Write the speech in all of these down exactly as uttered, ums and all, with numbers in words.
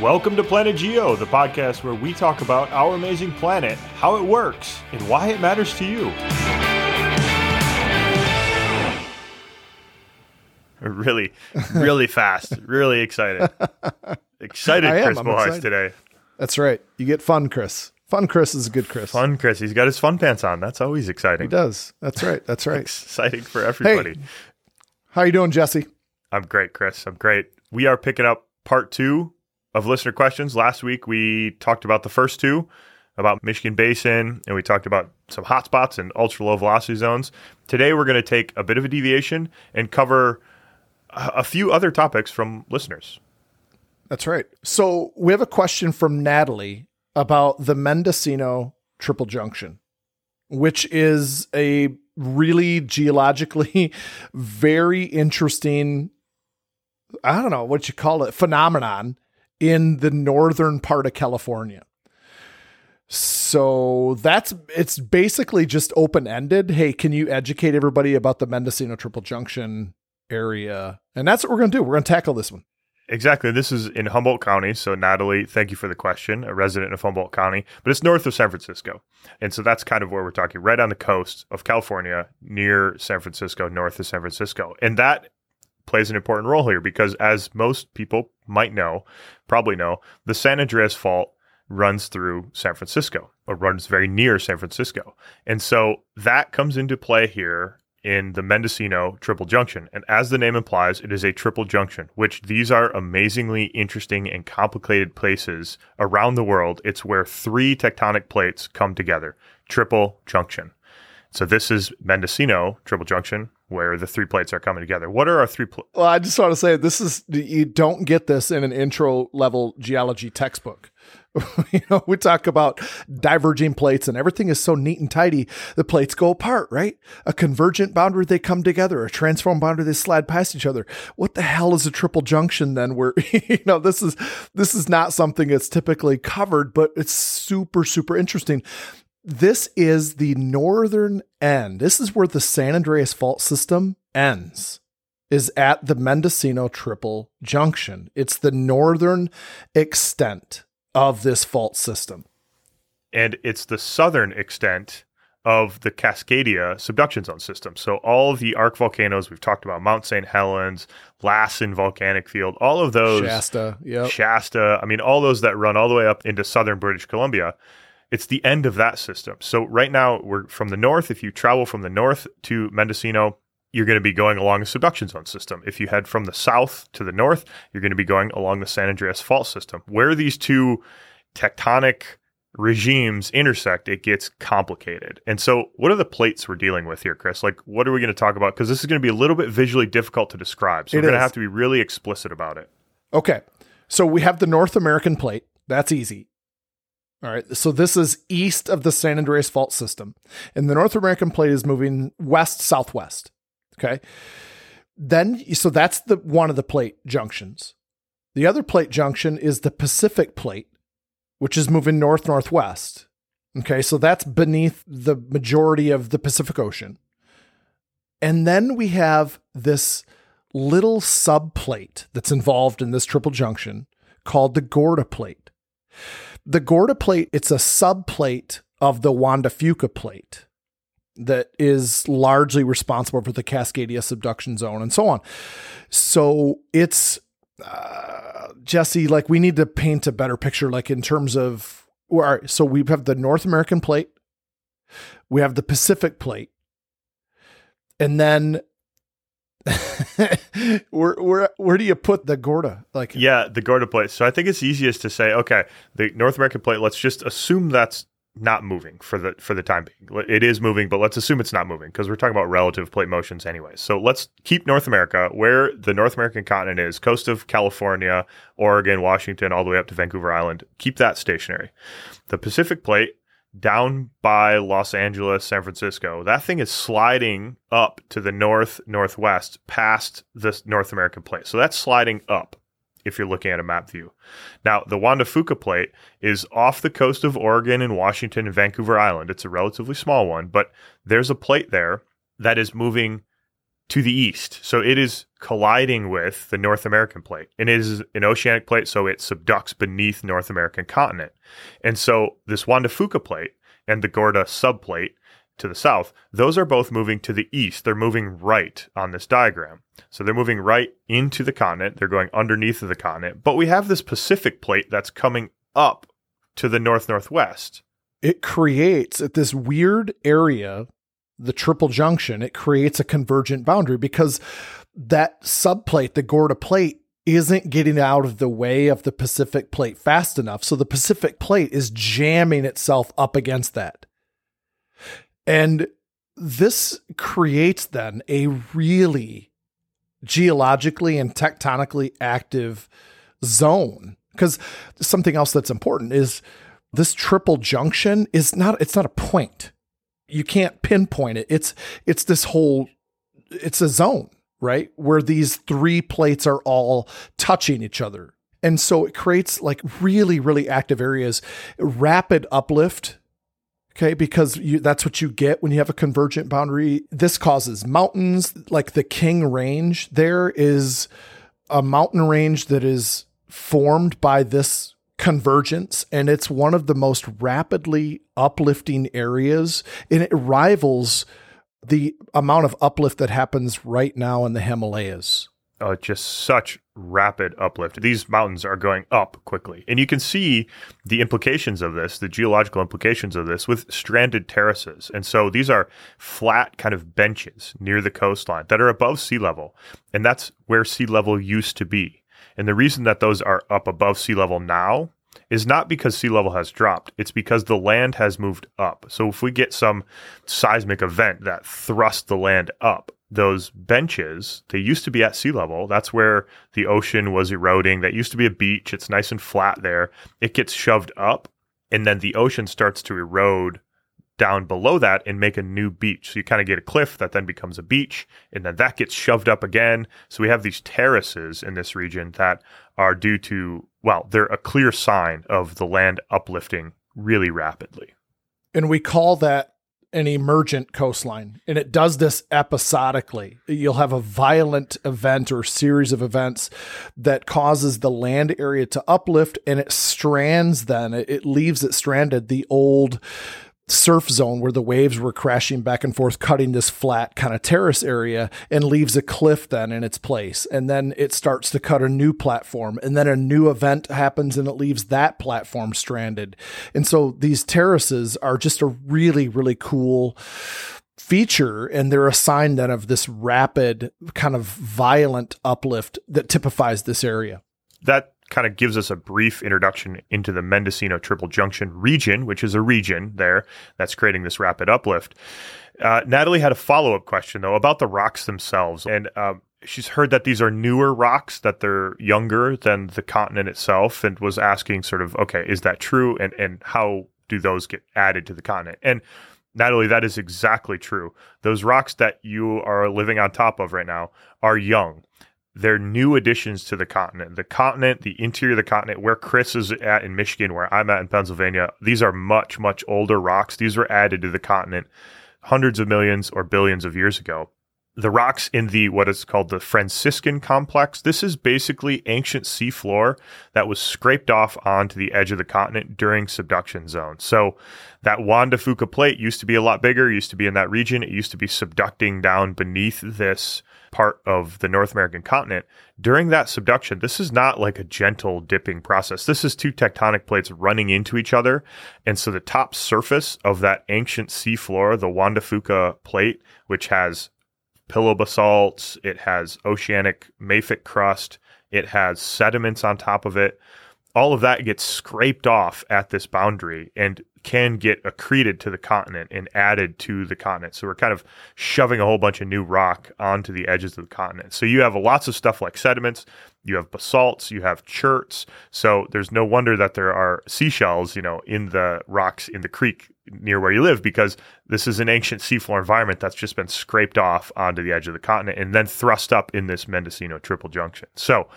Welcome to Planet Geo, the podcast where we talk about our amazing planet, how it works, and why it matters to you. Really, really fast. Really excited. Excited I Chris am, Bohas excited. Today. That's right. You get fun, Chris. Fun Chris is a good Chris. Fun Chris. He's got his fun pants on. That's always exciting. He does. That's right. That's right. Exciting for everybody. Hey, how you doing, Jesse? I'm great, Chris. I'm great. We are picking up part two of listener questions. Last week, we talked about the first two, about Michigan Basin, and we talked about some hotspots and ultra-low velocity zones. Today, we're going to take a bit of a deviation and cover a few other topics from listeners. That's right. So we have a question from Natalie about the Mendocino Triple Junction, which is a really geologically very interesting, I don't know what you call it, phenomenon in the northern part of California. So that's, it's basically just open-ended. Hey, can you educate everybody about the Mendocino Triple Junction area? And that's what we're going to do. We're going to tackle this one. Exactly. This is in Humboldt County. So Natalie, thank you for the question, a resident of Humboldt County, but it's north of San Francisco. And so that's kind of where we're talking, right on the coast of California, near San Francisco, north of San Francisco. And that plays an important role here because, as most people might know, probably know, the San Andreas Fault runs through San Francisco, or runs very near San Francisco. And so that comes into play here in the Mendocino Triple Junction. And as the name implies, it is a triple junction, which these are amazingly interesting and complicated places around the world. It's where three tectonic plates come together. Triple junction. So this is Mendocino Triple Junction, where the three plates are coming together. What are our three plates? Well, I just want to say this is, you don't get this in an intro level geology textbook. You know, we talk about diverging plates and everything is so neat and tidy. The plates go apart, right? A convergent boundary, they come together. A transform boundary, they slide past each other. What the hell is a triple junction then? Where, you know, this is, this is not something that's typically covered, but it's super, super interesting. This is the northern end. This is where the San Andreas Fault system ends, is at the Mendocino Triple Junction. It's the northern extent of this fault system. And it's the southern extent of the Cascadia Subduction Zone system. So all of the arc volcanoes we've talked about, Mount Saint Helens, Lassen Volcanic Field, all of those. Shasta, yeah. Shasta, I mean, all those that run all the way up into southern British Columbia. It's the end of that system. So right now, we're from the north. If you travel from the north to Mendocino, you're going to be going along a subduction zone system. If you head from the south to the north, you're going to be going along the San Andreas Fault system. Where these two tectonic regimes intersect, it gets complicated. And so what are the plates we're dealing with here, Chris? Like, what are we going to talk about? Because this is going to be a little bit visually difficult to describe. So it we're is. going to have to be really explicit about it. Okay. So we have the North American plate. That's easy. All right, so this is east of the San Andreas Fault system, and the North American plate is moving west-southwest, okay? Then, so that's the one of the plate junctions. The other plate junction is the Pacific plate, which is moving north-northwest, okay? So that's beneath the majority of the Pacific Ocean. And then we have this little subplate that's involved in this triple junction called the Gorda plate. The Gorda plate, it's a subplate of the Juan de Fuca plate that is largely responsible for the Cascadia Subduction Zone and so on. So it's, uh, Jesse, like we need to paint a better picture, like in terms of, all right, so we have the North American plate, we have the Pacific plate, and then where where where do you put the Gorda? Like yeah, the Gorda plate. So I think it's easiest to say, okay, the North American plate. Let's just assume that's not moving for the for the time being. It is moving, but let's assume it's not moving because we're talking about relative plate motions anyway. So let's keep North America where the North American continent is, coast of California, Oregon, Washington, all the way up to Vancouver Island. Keep that stationary. The Pacific plate, down by Los Angeles, San Francisco, that thing is sliding up to the north, northwest, past the North American plate. So that's sliding up if you're looking at a map view. Now, the Juan de Fuca plate is off the coast of Oregon and Washington and Vancouver Island. It's a relatively small one, but there's a plate there that is moving to the east. So it is colliding with the North American plate. And it is an oceanic plate, so it subducts beneath North American continent. And so this Juan de Fuca plate and the Gorda subplate to the south, those are both moving to the east. They're moving right on this diagram. So they're moving right into the continent. They're going underneath of the continent. But we have this Pacific plate that's coming up to the north-northwest. It creates at this weird area, the triple junction, it creates a convergent boundary because that subplate, the Gorda plate, isn't getting out of the way of the Pacific plate fast enough. So the Pacific plate is jamming itself up against that. And this creates then a really geologically and tectonically active zone. Because something else that's important is this triple junction is not, it's not a point. You can't pinpoint it. It's, it's this whole, it's a zone, right? Where these three plates are all touching each other. And so it creates like really, really active areas, rapid uplift. Okay. Because you, that's what you get when you have a convergent boundary. This causes mountains, like the King Range. There is a mountain range that is formed by this convergence, and it's one of the most rapidly uplifting areas, and it rivals the amount of uplift that happens right now in the Himalayas. Uh, just such rapid uplift. These mountains are going up quickly, and you can see the implications of this, the geological implications of this, with stranded terraces. And so these are flat kind of benches near the coastline that are above sea level, and that's where sea level used to be. And the reason that those are up above sea level now is not because sea level has dropped. It's because the land has moved up. So if we get some seismic event that thrusts the land up, those benches, they used to be at sea level. That's where the ocean was eroding. That used to be a beach. It's nice and flat there. It gets shoved up, and then the ocean starts to erode down below that and make a new beach. So you kind of get a cliff that then becomes a beach, and then that gets shoved up again. So we have these terraces in this region that are due to, well, they're a clear sign of the land uplifting really rapidly. And we call that an emergent coastline, and it does this episodically. You'll have a violent event or series of events that causes the land area to uplift, and it strands then, it leaves it stranded, the old surf zone where the waves were crashing back and forth, cutting this flat kind of terrace area, and leaves a cliff then in its place. And then it starts to cut a new platform, and then a new event happens and it leaves that platform stranded. And so these terraces are just a really, really cool feature. And they're a sign then of this rapid kind of violent uplift that typifies this area. That kind of gives us a brief introduction into the Mendocino Triple Junction region, which is a region there that's creating this rapid uplift. Uh, Natalie had a follow-up question, though, about the rocks themselves. And um, she's heard that these are newer rocks, that they're younger than the continent itself, and was asking sort of, okay, is that true? And, and how do those get added to the continent? And Natalie, that is exactly true. Those rocks that you are living on top of right now are young. They're new additions to the continent. The continent, the interior of the continent, where Chris is at in Michigan, where I'm at in Pennsylvania, these are much, much older rocks. These were added to the continent hundreds of millions or billions of years ago. The rocks in the what is called the Franciscan complex, this is basically ancient seafloor that was scraped off onto the edge of the continent during subduction zone. So that Juan de Fuca plate used to be a lot bigger, used to be in that region. It used to be subducting down beneath this part of the North American continent. During that subduction, this is not like a gentle dipping process. This is two tectonic plates running into each other. And so the top surface of that ancient seafloor, the Juan de Fuca plate, which has pillow basalts, it has oceanic mafic crust, it has sediments on top of it, all of that gets scraped off at this boundary and can get accreted to the continent and added to the continent. So we're kind of shoving a whole bunch of new rock onto the edges of the continent. So you have lots of stuff like sediments, you have basalts, you have cherts. So there's no wonder that there are seashells, you know, in the rocks in the creek near where you live, because this is an ancient seafloor environment that's just been scraped off onto the edge of the continent and then thrust up in this Mendocino Triple Junction. So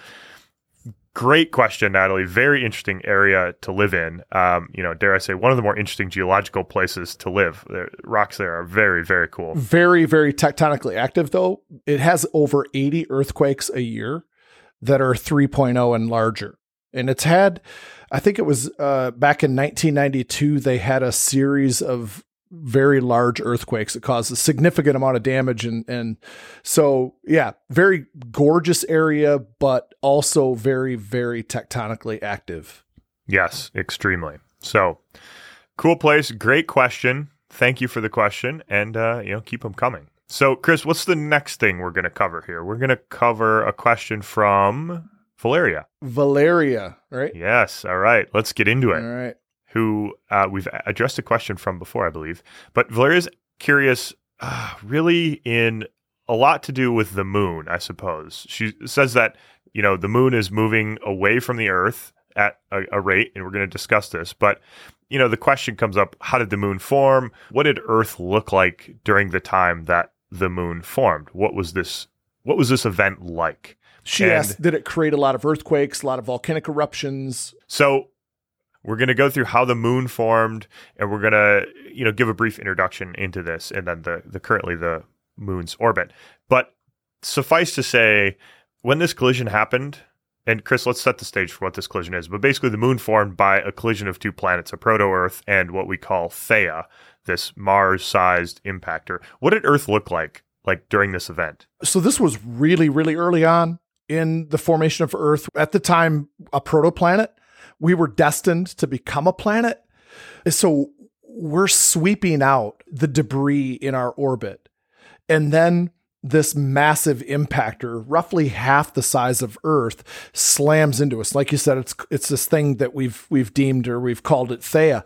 Great question, Natalie. Very interesting area to live in. Um, you know, dare I say, one of the more interesting geological places to live. The rocks there are very, very cool. Very, very tectonically active, though. It has over eighty earthquakes a year that are three point oh and larger. And it's had, I think it was uh, back in nineteen ninety-two, they had a series of very large earthquakes that caused a significant amount of damage. And, and so, yeah, very gorgeous area, but also very, very tectonically active. Yes, extremely. So cool place. Great question. Thank you for the question. And, uh, you know, keep them coming. So, Chris, what's the next thing we're going to cover here? We're going to cover a question from Valeria. Valeria, right? Yes. All right. Let's get into it. All right. Who uh, we've addressed a question from before, I believe. But Valeria's curious, uh, really in a lot to do with the moon, I suppose. She says that, you know, the moon is moving away from the Earth at a, a rate, and we're going to discuss this. But, you know, the question comes up, how did the moon form? What did Earth look like during the time that the moon formed? What was this, what was this event like? She and asked, did it create a lot of earthquakes, a lot of volcanic eruptions? So we're going to go through how the moon formed, and we're going to, you know, give a brief introduction into this, and then the, the currently the moon's orbit. But suffice to say, when this collision happened, and Chris, let's set the stage for what this collision is. But basically, the moon formed by a collision of two planets, a proto-Earth and what we call Theia, this Mars-sized impactor. What did Earth look like, like during this event? So this was really, really early on in the formation of Earth. At the time, a protoplanet. We were destined to become a planet. So we're sweeping out the debris in our orbit. And then this massive impactor, roughly half the size of Earth, slams into us. Like you said, it's it's this thing that we've we've deemed, or we've called it Theia.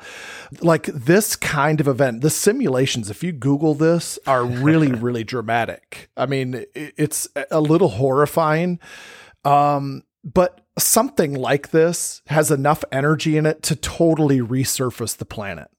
Like this kind of event, the simulations, if you Google this, are really, really dramatic. I mean, it's a little horrifying. Um, but something like this has enough energy in it to totally resurface the planet.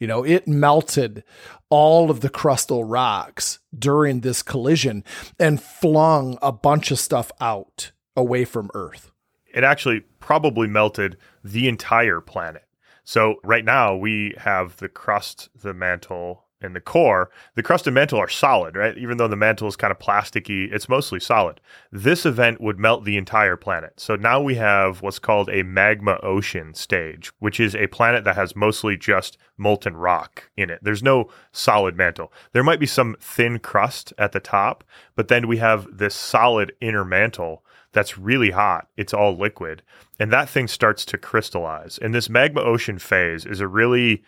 You know, it melted all of the crustal rocks during this collision and flung a bunch of stuff out away from Earth. It actually probably melted the entire planet. So right now we have the crust, the mantle, and the core. The crust and mantle are solid, right? Even though the mantle is kind of plasticky, it's mostly solid. This event would melt the entire planet. So now we have what's called a magma ocean stage, which is a planet that has mostly just molten rock in it. There's no solid mantle. There might be some thin crust at the top, but then we have this solid inner mantle that's really hot. It's all liquid. And that thing starts to crystallize. And this magma ocean phase is a really...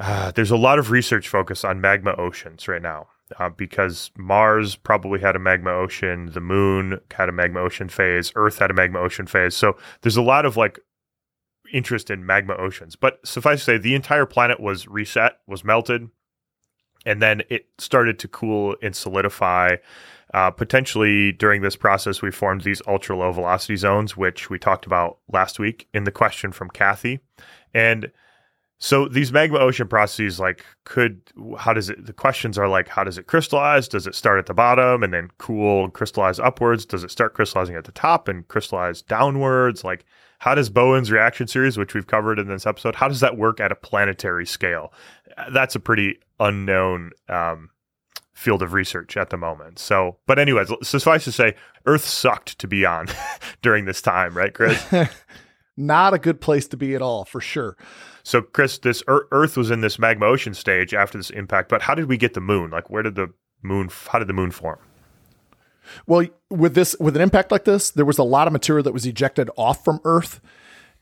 Uh, there's a lot of research focus on magma oceans right now uh, because Mars probably had a magma ocean, the moon had a magma ocean phase, Earth had a magma ocean phase. So there's a lot of like interest in magma oceans. But suffice to say, the entire planet was reset, was melted, and then it started to cool and solidify. Uh, potentially during this process, we formed these ultra low velocity zones, which we talked about last week in the question from Kathy. And so these magma ocean processes, like, could, how does it, the questions are like, how does it crystallize? Does it start at the bottom and then cool and crystallize upwards? Does it start crystallizing at the top and crystallize downwards? Like, how does Bowen's reaction series, which we've covered in this episode, how does that work at a planetary scale? That's a pretty unknown um, field of research at the moment. So, but anyways, suffice to say, Earth sucked to be on during this time, right, Chris? Not a good place to be at all, for sure. So, Chris, this Earth was in this magma ocean stage after this impact, but how did we get the moon? Like, where did the moon, how did the moon form? Well, with this, with an impact like this, there was a lot of material that was ejected off from Earth,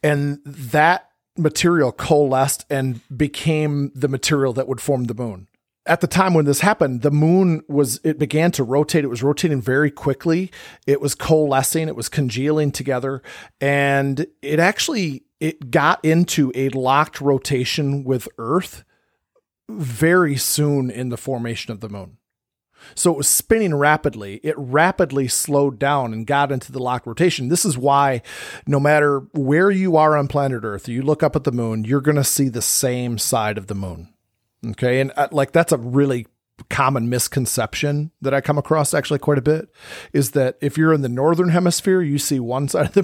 and that material coalesced and became the material that would form the moon. At the time when this happened, the moon was, it began to rotate. It was rotating very quickly. It was coalescing. It was congealing together. And it actually, it got into a locked rotation with Earth very soon in the formation of the moon. So it was spinning rapidly. It rapidly slowed down and got into the locked rotation. This is why no matter where you are on planet Earth, you look up at the moon, you're going to see the same side of the moon. Okay. And uh, like, that's a really common misconception that I come across actually quite a bit is that if you're in the northern hemisphere, you see one side of the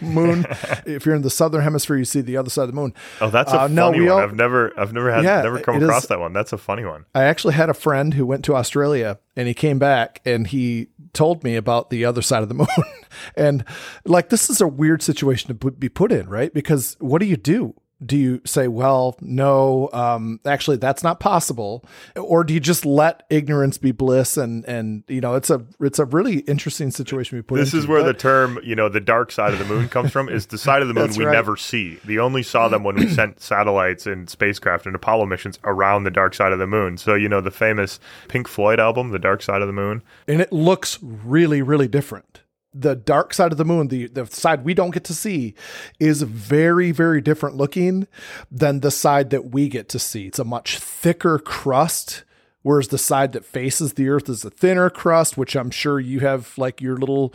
moon. If you're in the southern hemisphere, you see the other side of the moon. Oh, that's a uh, funny no, one. All, I've never, I've never had, yeah, never come across is, that one. That's a funny one. I actually had a friend who went to Australia and he came back and he told me about the other side of the moon. And like, this is a weird situation to p- be put in, right? Because what do you do? Do you say, well, no, um, actually, that's not possible? Or do you just let ignorance be bliss? And, and you know, it's a it's a really interesting situation we put in. This is where but, the term, you know, the dark side of the moon comes from, is the side of the moon we right. never see. We only saw them when we sent satellites and spacecraft and Apollo missions around the dark side of the moon. So, you know, the famous Pink Floyd album, The Dark Side of the Moon. And it looks really, really different. The dark side of the moon, the, the side we don't get to see, is very, very different looking than the side that we get to see. It's a much thicker crust, whereas the side that faces the Earth is a thinner crust, which I'm sure you have like your little,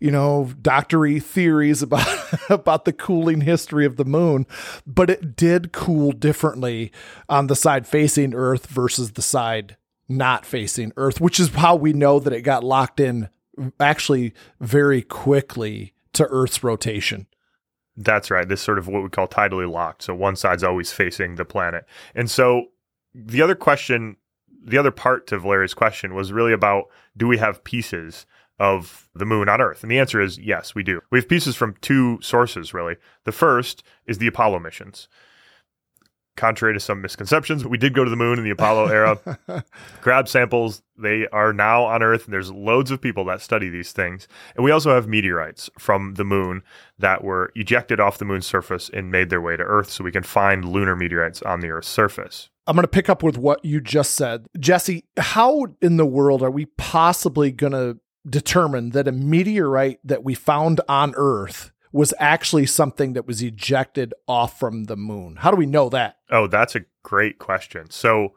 you know, doctory theories about, about the cooling history of the moon. But it did cool differently on the side facing Earth versus the side not facing Earth, which is how we know that it got locked in actually very quickly to Earth's rotation. That's right. This sort of what we call tidally locked. So one side's always facing the planet. And so the other question, the other part to Valeria's question was really about, do we have pieces of the moon on Earth? And the answer is yes, we do. We have pieces from two sources, really. The first is the Apollo missions. Contrary to some misconceptions, we did go to the moon in the Apollo era, grab samples. They are now on Earth, and there's loads of people that study these things. And we also have meteorites from the moon that were ejected off the moon's surface and made their way to Earth, so we can find lunar meteorites on the Earth's surface. I'm going to pick up with what you just said. Jesse, how in the world are we possibly going to determine that a meteorite that we found on Earth was actually something that was ejected off from the moon? How do we know that? Oh, that's a great question. So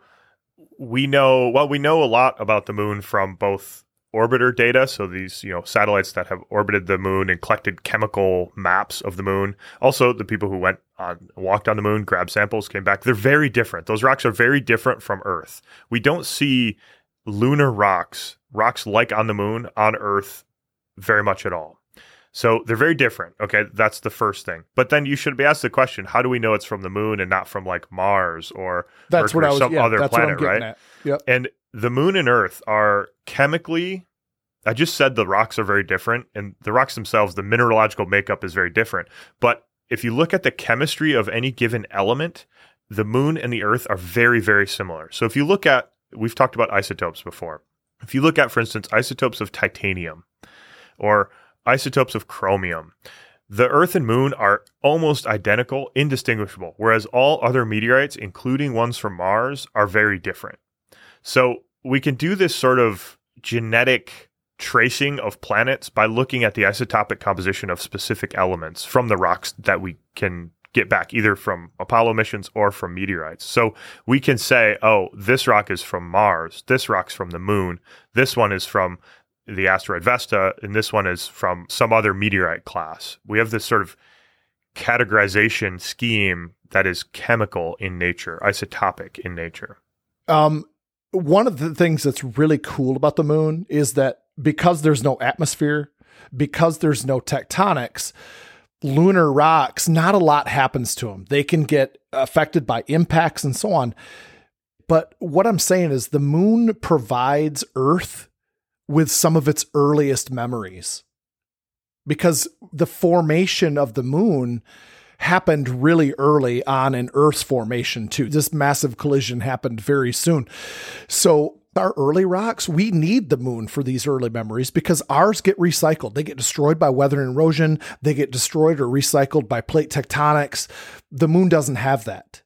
we know, well, we know a lot about the moon from both orbiter data. So these, you know, satellites that have orbited the moon and collected chemical maps of the moon. Also, the people who went on, walked on the moon, grabbed samples, came back. They're very different. Those rocks are very different from Earth. We don't see lunar rocks, rocks like on the moon, on Earth very much at all. So they're very different. Okay, that's the first thing. But then you should be asked the question, how do we know it's from the moon and not from like Mars or, that's Earth, what or I was, some yeah, other that's planet, what I'm right? Yep. And the moon and Earth are chemically, I just said the rocks are very different, and the rocks themselves, the mineralogical makeup is very different. But if you look at the chemistry of any given element, the moon and the Earth are very, very similar. So if you look at, we've talked about isotopes before. If you look at, for instance, isotopes of titanium or isotopes of chromium, the Earth and moon are almost identical, indistinguishable, whereas all other meteorites, including ones from Mars, are very different. So we can do this sort of genetic tracing of planets by looking at the isotopic composition of specific elements from the rocks that we can get back, either from Apollo missions or from meteorites. So we can say, oh, this rock is from Mars, this rock's from the moon, this one is from the asteroid Vesta, and this one is from some other meteorite class. We have this sort of categorization scheme that is chemical in nature, isotopic in nature. Um, one of the things that's really cool about the moon is that because there's no atmosphere, because there's no tectonics, lunar rocks, not a lot happens to them. They can get affected by impacts and so on. But what I'm saying is the moon provides Earth with some of its earliest memories, because the formation of the moon happened really early on in Earth's formation too. This massive collision happened very soon. So our early rocks, we need the moon for these early memories because ours get recycled. They get destroyed by weather and erosion. They get destroyed or recycled by plate tectonics. The moon doesn't have that.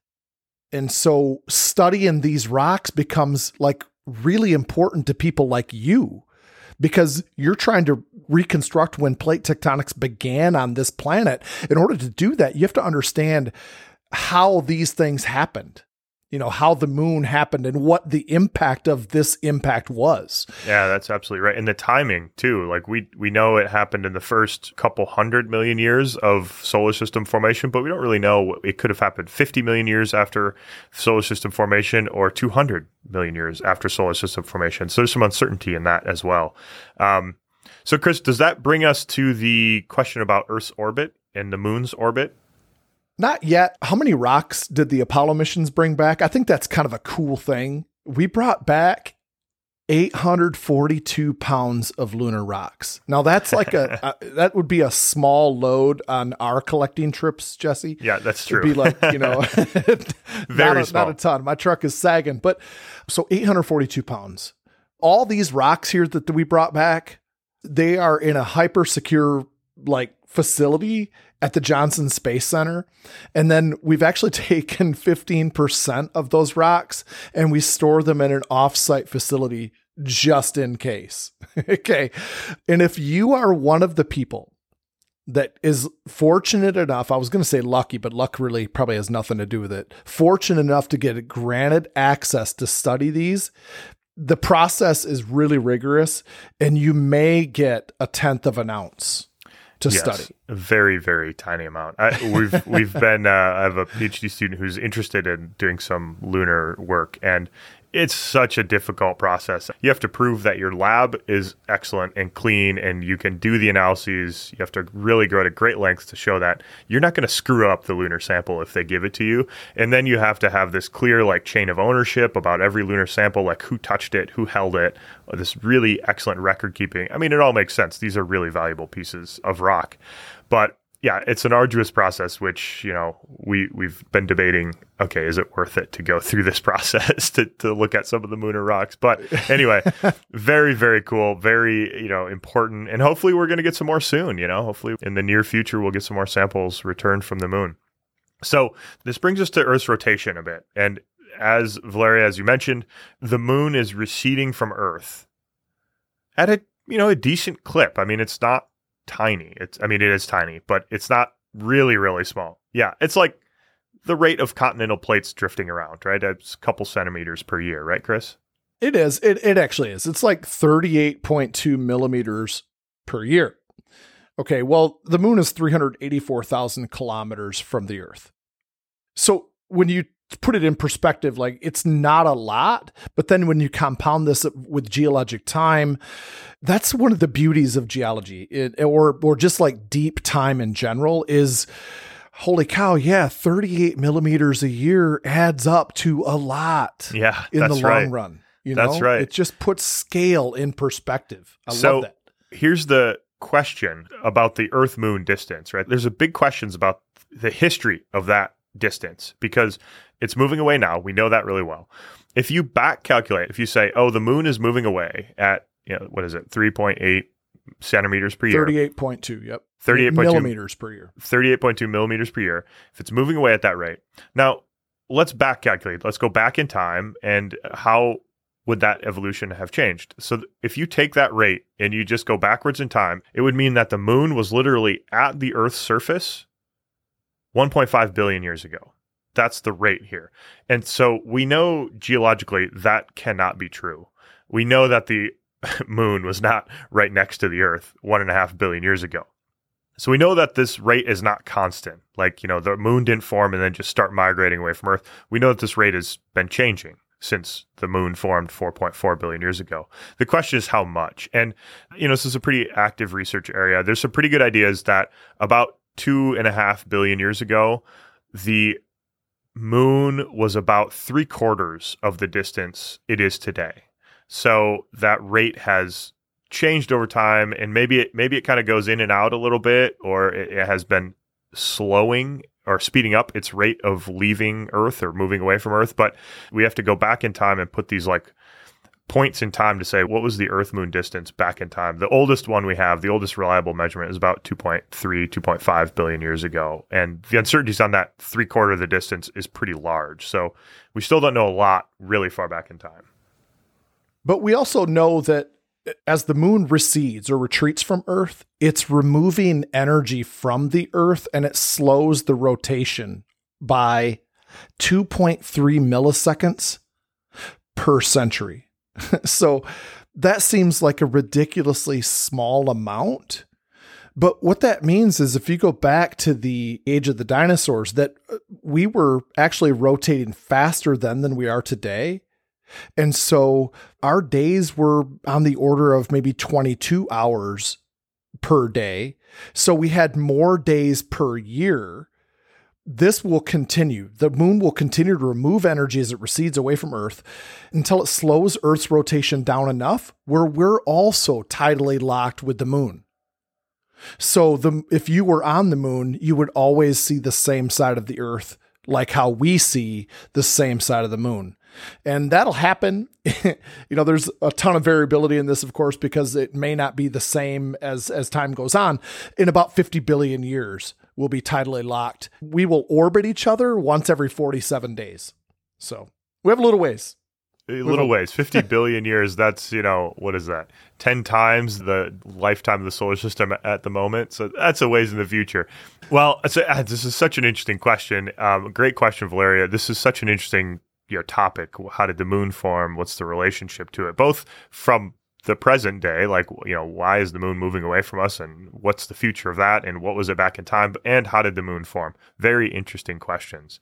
And so studying these rocks becomes like really important to people like you, because you're trying to reconstruct when plate tectonics began on this planet. In order to do that, you have to understand how these things happened. you know, how the moon happened and what the impact of this impact was. Yeah, that's absolutely right. And the timing too, like we, we know it happened in the first couple hundred million years of solar system formation, but we don't really know. It could have happened fifty million years after solar system formation or two hundred million years after solar system formation. So there's some uncertainty in that as well. Um, so Chris, does that bring us to the question about Earth's orbit and the moon's orbit? Not yet. How many rocks did the Apollo missions bring back? I think that's kind of a cool thing. We brought back eight hundred forty-two pounds of lunar rocks. Now that's like a, a that would be a small load on our collecting trips, Jesse. Yeah, that's true. It'd be like, you know, very not, a, small. Not a ton. My truck is sagging, but so eight hundred forty-two pounds. All these rocks here that, that we brought back, they are in a hyper secure like facility at the Johnson Space Center. And then we've actually taken fifteen percent of those rocks and we store them in an offsite facility just in case. Okay. And if you are one of the people that is fortunate enough, I was going to say lucky, but luck really probably has nothing to do with it. Fortunate enough to get granted access to study these, the process is really rigorous and you may get a tenth of an ounce to yes, study. A very, very tiny amount. I, we've we've been, uh, I have a PhD student who's interested in doing some lunar work, and it's such a difficult process. You have to prove that your lab is excellent and clean and you can do the analyses. You have to really go to great lengths to show that you're not going to screw up the lunar sample if they give it to you. And then you have to have this clear like chain of ownership about every lunar sample, like who touched it, who held it, this really excellent record keeping. I mean, it all makes sense. These are really valuable pieces of rock. But yeah, it's an arduous process, which, you know, we, we've been debating, okay, is it worth it to go through this process to, to look at some of the lunar rocks? But anyway, very, very cool, very, you know, important. And hopefully we're going to get some more soon, you know, hopefully in the near future, we'll get some more samples returned from the moon. So this brings us to Earth's rotation a bit. And as Valeria, as you mentioned, the moon is receding from Earth at a, you know, a decent clip. I mean, it's not tiny. It's, I mean, it is tiny, but it's not really, really small. Yeah. It's like the rate of continental plates drifting around, right? It's a couple centimeters per year, right, Chris? It is. It it actually is. It's like thirty-eight point two millimeters per year. Okay. Well, the moon is three hundred eighty-four thousand kilometers from the Earth. So when you put it in perspective, like it's not a lot, but then when you compound this with geologic time, that's one of the beauties of geology, it, or, or just like deep time in general is, holy cow. Yeah. thirty-eight millimeters a year adds up to a lot. Yeah, in the long right. run, you that's know, right. It just puts scale in perspective. I so love that. Here's the question about the Earth moon distance, right? There's a big questions about the history of that distance because it's moving away now. We know that really well. If you back calculate, if you say, oh, the moon is moving away at, you know, what is it? three point eight centimeters per year. thirty-eight point two. Yep. thirty-eight point two millimeters per year. thirty-eight point two millimeters per year. If it's moving away at that rate. Now let's back calculate. Let's go back in time. And how would that evolution have changed? So if you take that rate and you just go backwards in time, it would mean that the moon was literally at the Earth's surface one point five billion years ago. That's the rate here. And so we know geologically that cannot be true. We know that the moon was not right next to the Earth one and a half billion years ago. So we know that this rate is not constant. Like, you know, the moon didn't form and then just start migrating away from Earth. We know that this rate has been changing since the moon formed four point four billion years ago. The question is how much? And, you know, this is a pretty active research area. There's some pretty good ideas that about two and a half billion years ago, the moon was about three quarters of the distance it is today. So that rate has changed over time, and maybe it maybe it kind of goes in and out a little bit, or it, it has been slowing or speeding up its rate of leaving Earth or moving away from Earth. But we have to go back in time and put these like points in time to say, what was the Earth-Moon distance back in time? The oldest one we have, the oldest reliable measurement is about two point three, two point five billion years ago. And the uncertainties on that three-quarter of the distance is pretty large. So we still don't know a lot really far back in time. But we also know that as the moon recedes or retreats from Earth, it's removing energy from the Earth and it slows the rotation by two point three milliseconds per century. So that seems like a ridiculously small amount. But what that means is if you go back to the age of the dinosaurs, that we were actually rotating faster then than we are today. And so our days were on the order of maybe twenty-two hours per day. So we had more days per year. This will continue. The moon will continue to remove energy as it recedes away from Earth until it slows Earth's rotation down enough where we're also tidally locked with the moon. So the, if you were on the moon, you would always see the same side of the Earth, like how we see the same side of the moon. And that'll happen. You know, there's a ton of variability in this, of course, because it may not be the same as, as time goes on. In about fifty billion years, we'll be tidally locked. We will orbit each other once every forty-seven days. So we have a little ways. A little ways. fifty billion years, that's, you know, what is that? ten times the lifetime of the solar system at the moment. So that's a ways in the future. Well, it's a, this is such an interesting question. Um, great question, Valeria. This is such an interesting you know, topic. How did the moon form? What's the relationship to it? Both from the present day, like, you know, why is the moon moving away from us and what's the future of that and what was it back in time and how did the moon form? Very interesting questions.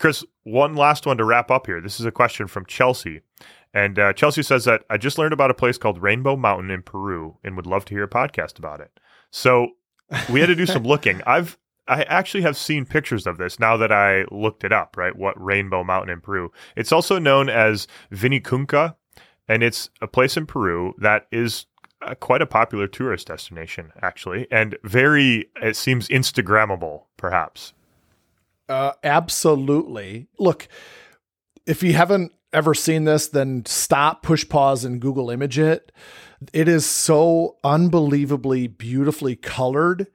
Chris, one last one to wrap up here. This is a question from Chelsea. And uh, Chelsea says that I just learned about a place called Rainbow Mountain in Peru and would love to hear a podcast about it. So we had to do some looking. I've I actually have seen pictures of this now that I looked it up, right? What Rainbow Mountain in Peru. It's also known as Vinicunca. And it's a place in Peru that is uh, quite a popular tourist destination, actually, and very, it seems, Instagrammable, perhaps. Uh, absolutely. Look, if you haven't ever seen this, then stop, push pause, and Google image it. It is so unbelievably beautifully colored.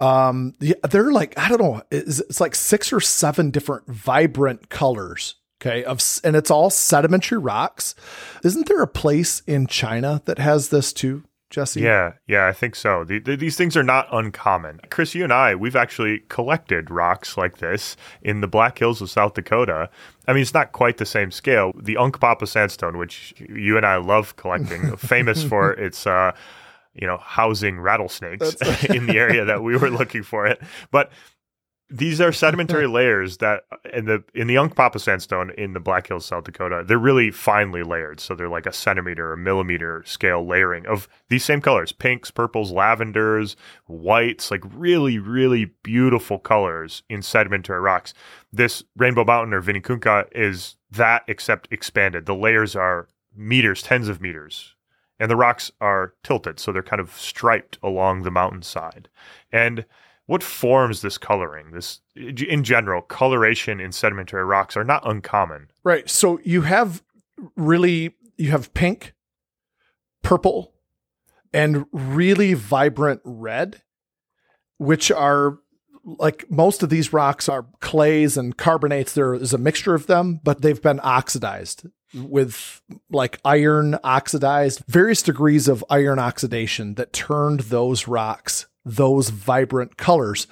Um, they're like, I don't know, it's, it's like six or seven different vibrant colors. Okay, of, and it's all sedimentary rocks. Isn't there a place in China that has this too, Jesse? Yeah, yeah, I think so. The, the, these things are not uncommon. Chris, you and I, we've actually collected rocks like this in the Black Hills of South Dakota. I mean, it's not quite the same scale. The Unkpapa Sandstone, which you and I love collecting, famous for its uh, you know, housing rattlesnakes in the area that we were looking for it. But these are sedimentary layers that in the in the Unkpapa Sandstone in the Black Hills, South Dakota, they're really finely layered. So they're like a centimeter or millimeter scale layering of these same colors, pinks, purples, lavenders, whites, like really, really beautiful colors in sedimentary rocks. This Rainbow Mountain or Vinicunca is that except expanded. The layers are meters, tens of meters, and the rocks are tilted. So they're kind of striped along the mountainside. And what forms this coloring? This, in general, coloration in sedimentary rocks are not uncommon. Right. So you have really, you have pink, purple, and really vibrant red, which are like most of these rocks are clays and carbonates. There is a mixture of them, but they've been oxidized with like iron oxidized, various degrees of iron oxidation that turned those rocks those vibrant colors.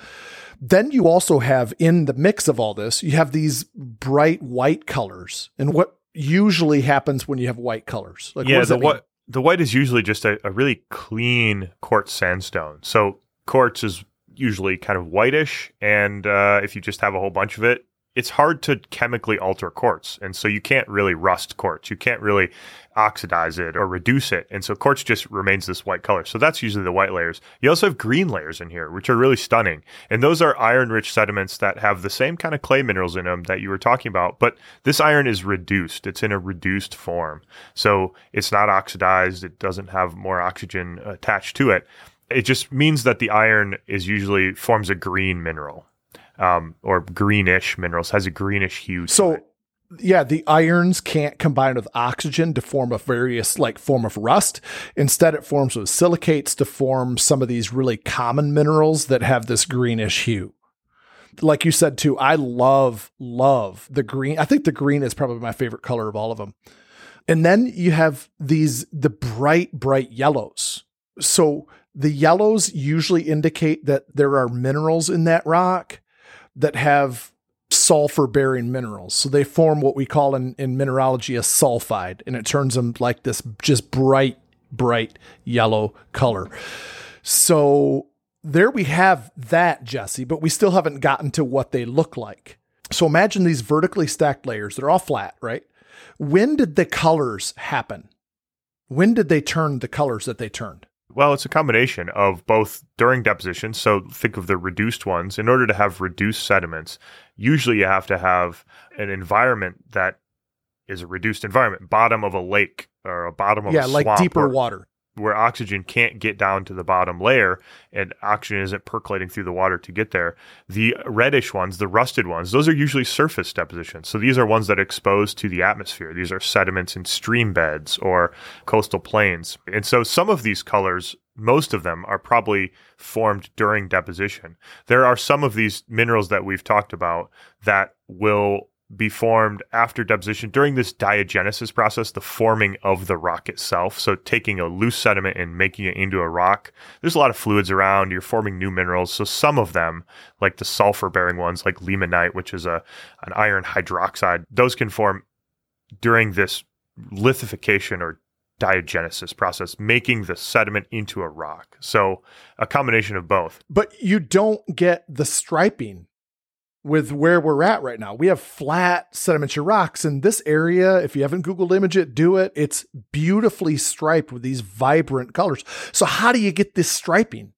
Then you also have in the mix of all this, you have these bright white colors. And what usually happens when you have white colors? Like, yeah, what does the, that mean? Wh- the white is usually just a, a really clean quartz sandstone. So quartz is usually kind of whitish. And uh, if you just have a whole bunch of it, it's hard to chemically alter quartz. And so you can't really rust quartz. You can't really oxidize it or reduce it. And so quartz just remains this white color. So that's usually the white layers. You also have green layers in here, which are really stunning. And those are iron-rich sediments that have the same kind of clay minerals in them that you were talking about. But this iron is reduced. It's in a reduced form. So it's not oxidized. It doesn't have more oxygen attached to it. It just means that the iron is usually forms a green mineral. Um, or greenish minerals, has a greenish hue. So, to it. Yeah, the irons can't combine with oxygen to form a various like form of rust. Instead, it forms with silicates to form some of these really common minerals that have this greenish hue. Like you said, too, I love, love the green. I think the green is probably my favorite color of all of them. And then you have these, the bright, bright yellows. So the yellows usually indicate that there are minerals in that rock that have sulfur-bearing minerals. So they form what we call in, in mineralogy a sulfide, and it turns them like this just bright, bright yellow color. So there we have that, Jesse, but we still haven't gotten to what they look like. So imagine these vertically stacked layers. They're all flat, right? When did the colors happen? When did they turn the colors that they turned? Well, it's a combination of both during deposition. So think of the reduced ones. In order to have reduced sediments, usually you have to have an environment that is a reduced environment, bottom of a lake or a bottom of yeah, a swamp. Yeah, like deeper or- water. Where oxygen can't get down to the bottom layer and oxygen isn't percolating through the water to get there. The reddish ones, the rusted ones, those are usually surface depositions. So these are ones that are exposed to the atmosphere. These are sediments in stream beds or coastal plains. And so some of these colors, most of them, are probably formed during deposition. There are some of these minerals that we've talked about that will be formed after deposition during this diagenesis process, the forming of the rock itself. So taking a loose sediment and making it into a rock. There's a lot of fluids around. You're forming new minerals. So some of them, like the sulfur-bearing ones, like limonite, which is a an iron hydroxide, those can form during this lithification or diagenesis process, making the sediment into a rock. So a combination of both. But you don't get the striping with where we're at right now. We have flat sedimentary rocks in this area. If you haven't Googled image it, do it. It's beautifully striped with these vibrant colors. So how do you get this striping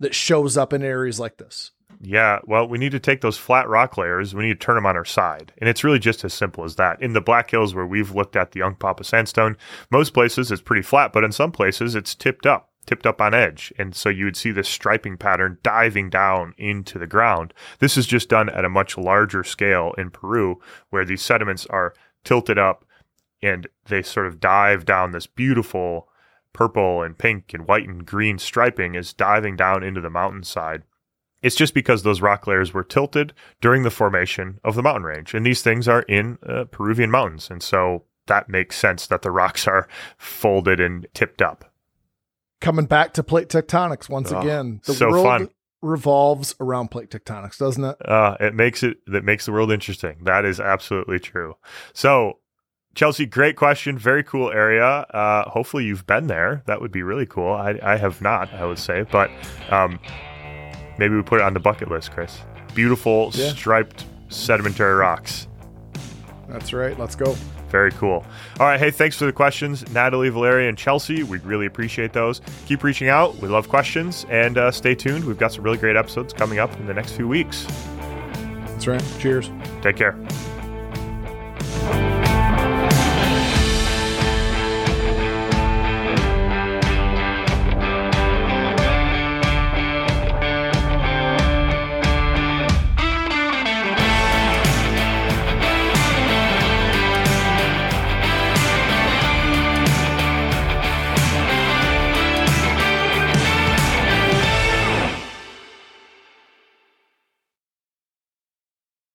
that shows up in areas like this? Yeah, well, we need to take those flat rock layers. We need to turn them on our side. And it's really just as simple as that. In the Black Hills where we've looked at the Unkpapa Sandstone, most places it's pretty flat, but in some places it's tipped up. tipped up on edge. And so you would see this striping pattern diving down into the ground. This is just done at a much larger scale in Peru, where these sediments are tilted up and they sort of dive down. This beautiful purple and pink and white and green striping is diving down into the mountainside. It's just because those rock layers were tilted during the formation of the mountain range. And these things are in uh, Peruvian mountains. And so that makes sense that the rocks are folded and tipped up. Coming back to plate tectonics once oh, again. The so world fun. revolves around plate tectonics, doesn't it? Uh, it makes it that makes the world interesting. That is absolutely true. So, Chelsea, great question. Very cool area. Uh, hopefully you've been there. That would be really cool. I, I have not, I would say. But um, maybe we put it on the bucket list, Chris. Beautiful, yeah. Striped sedimentary rocks. That's right. Let's go. Very cool. All right. Hey, thanks for the questions, Natalie, Valeria, and Chelsea. We'd really appreciate those. Keep reaching out. We love questions. And uh, stay tuned. We've got some really great episodes coming up in the next few weeks. That's right. Cheers. Take care.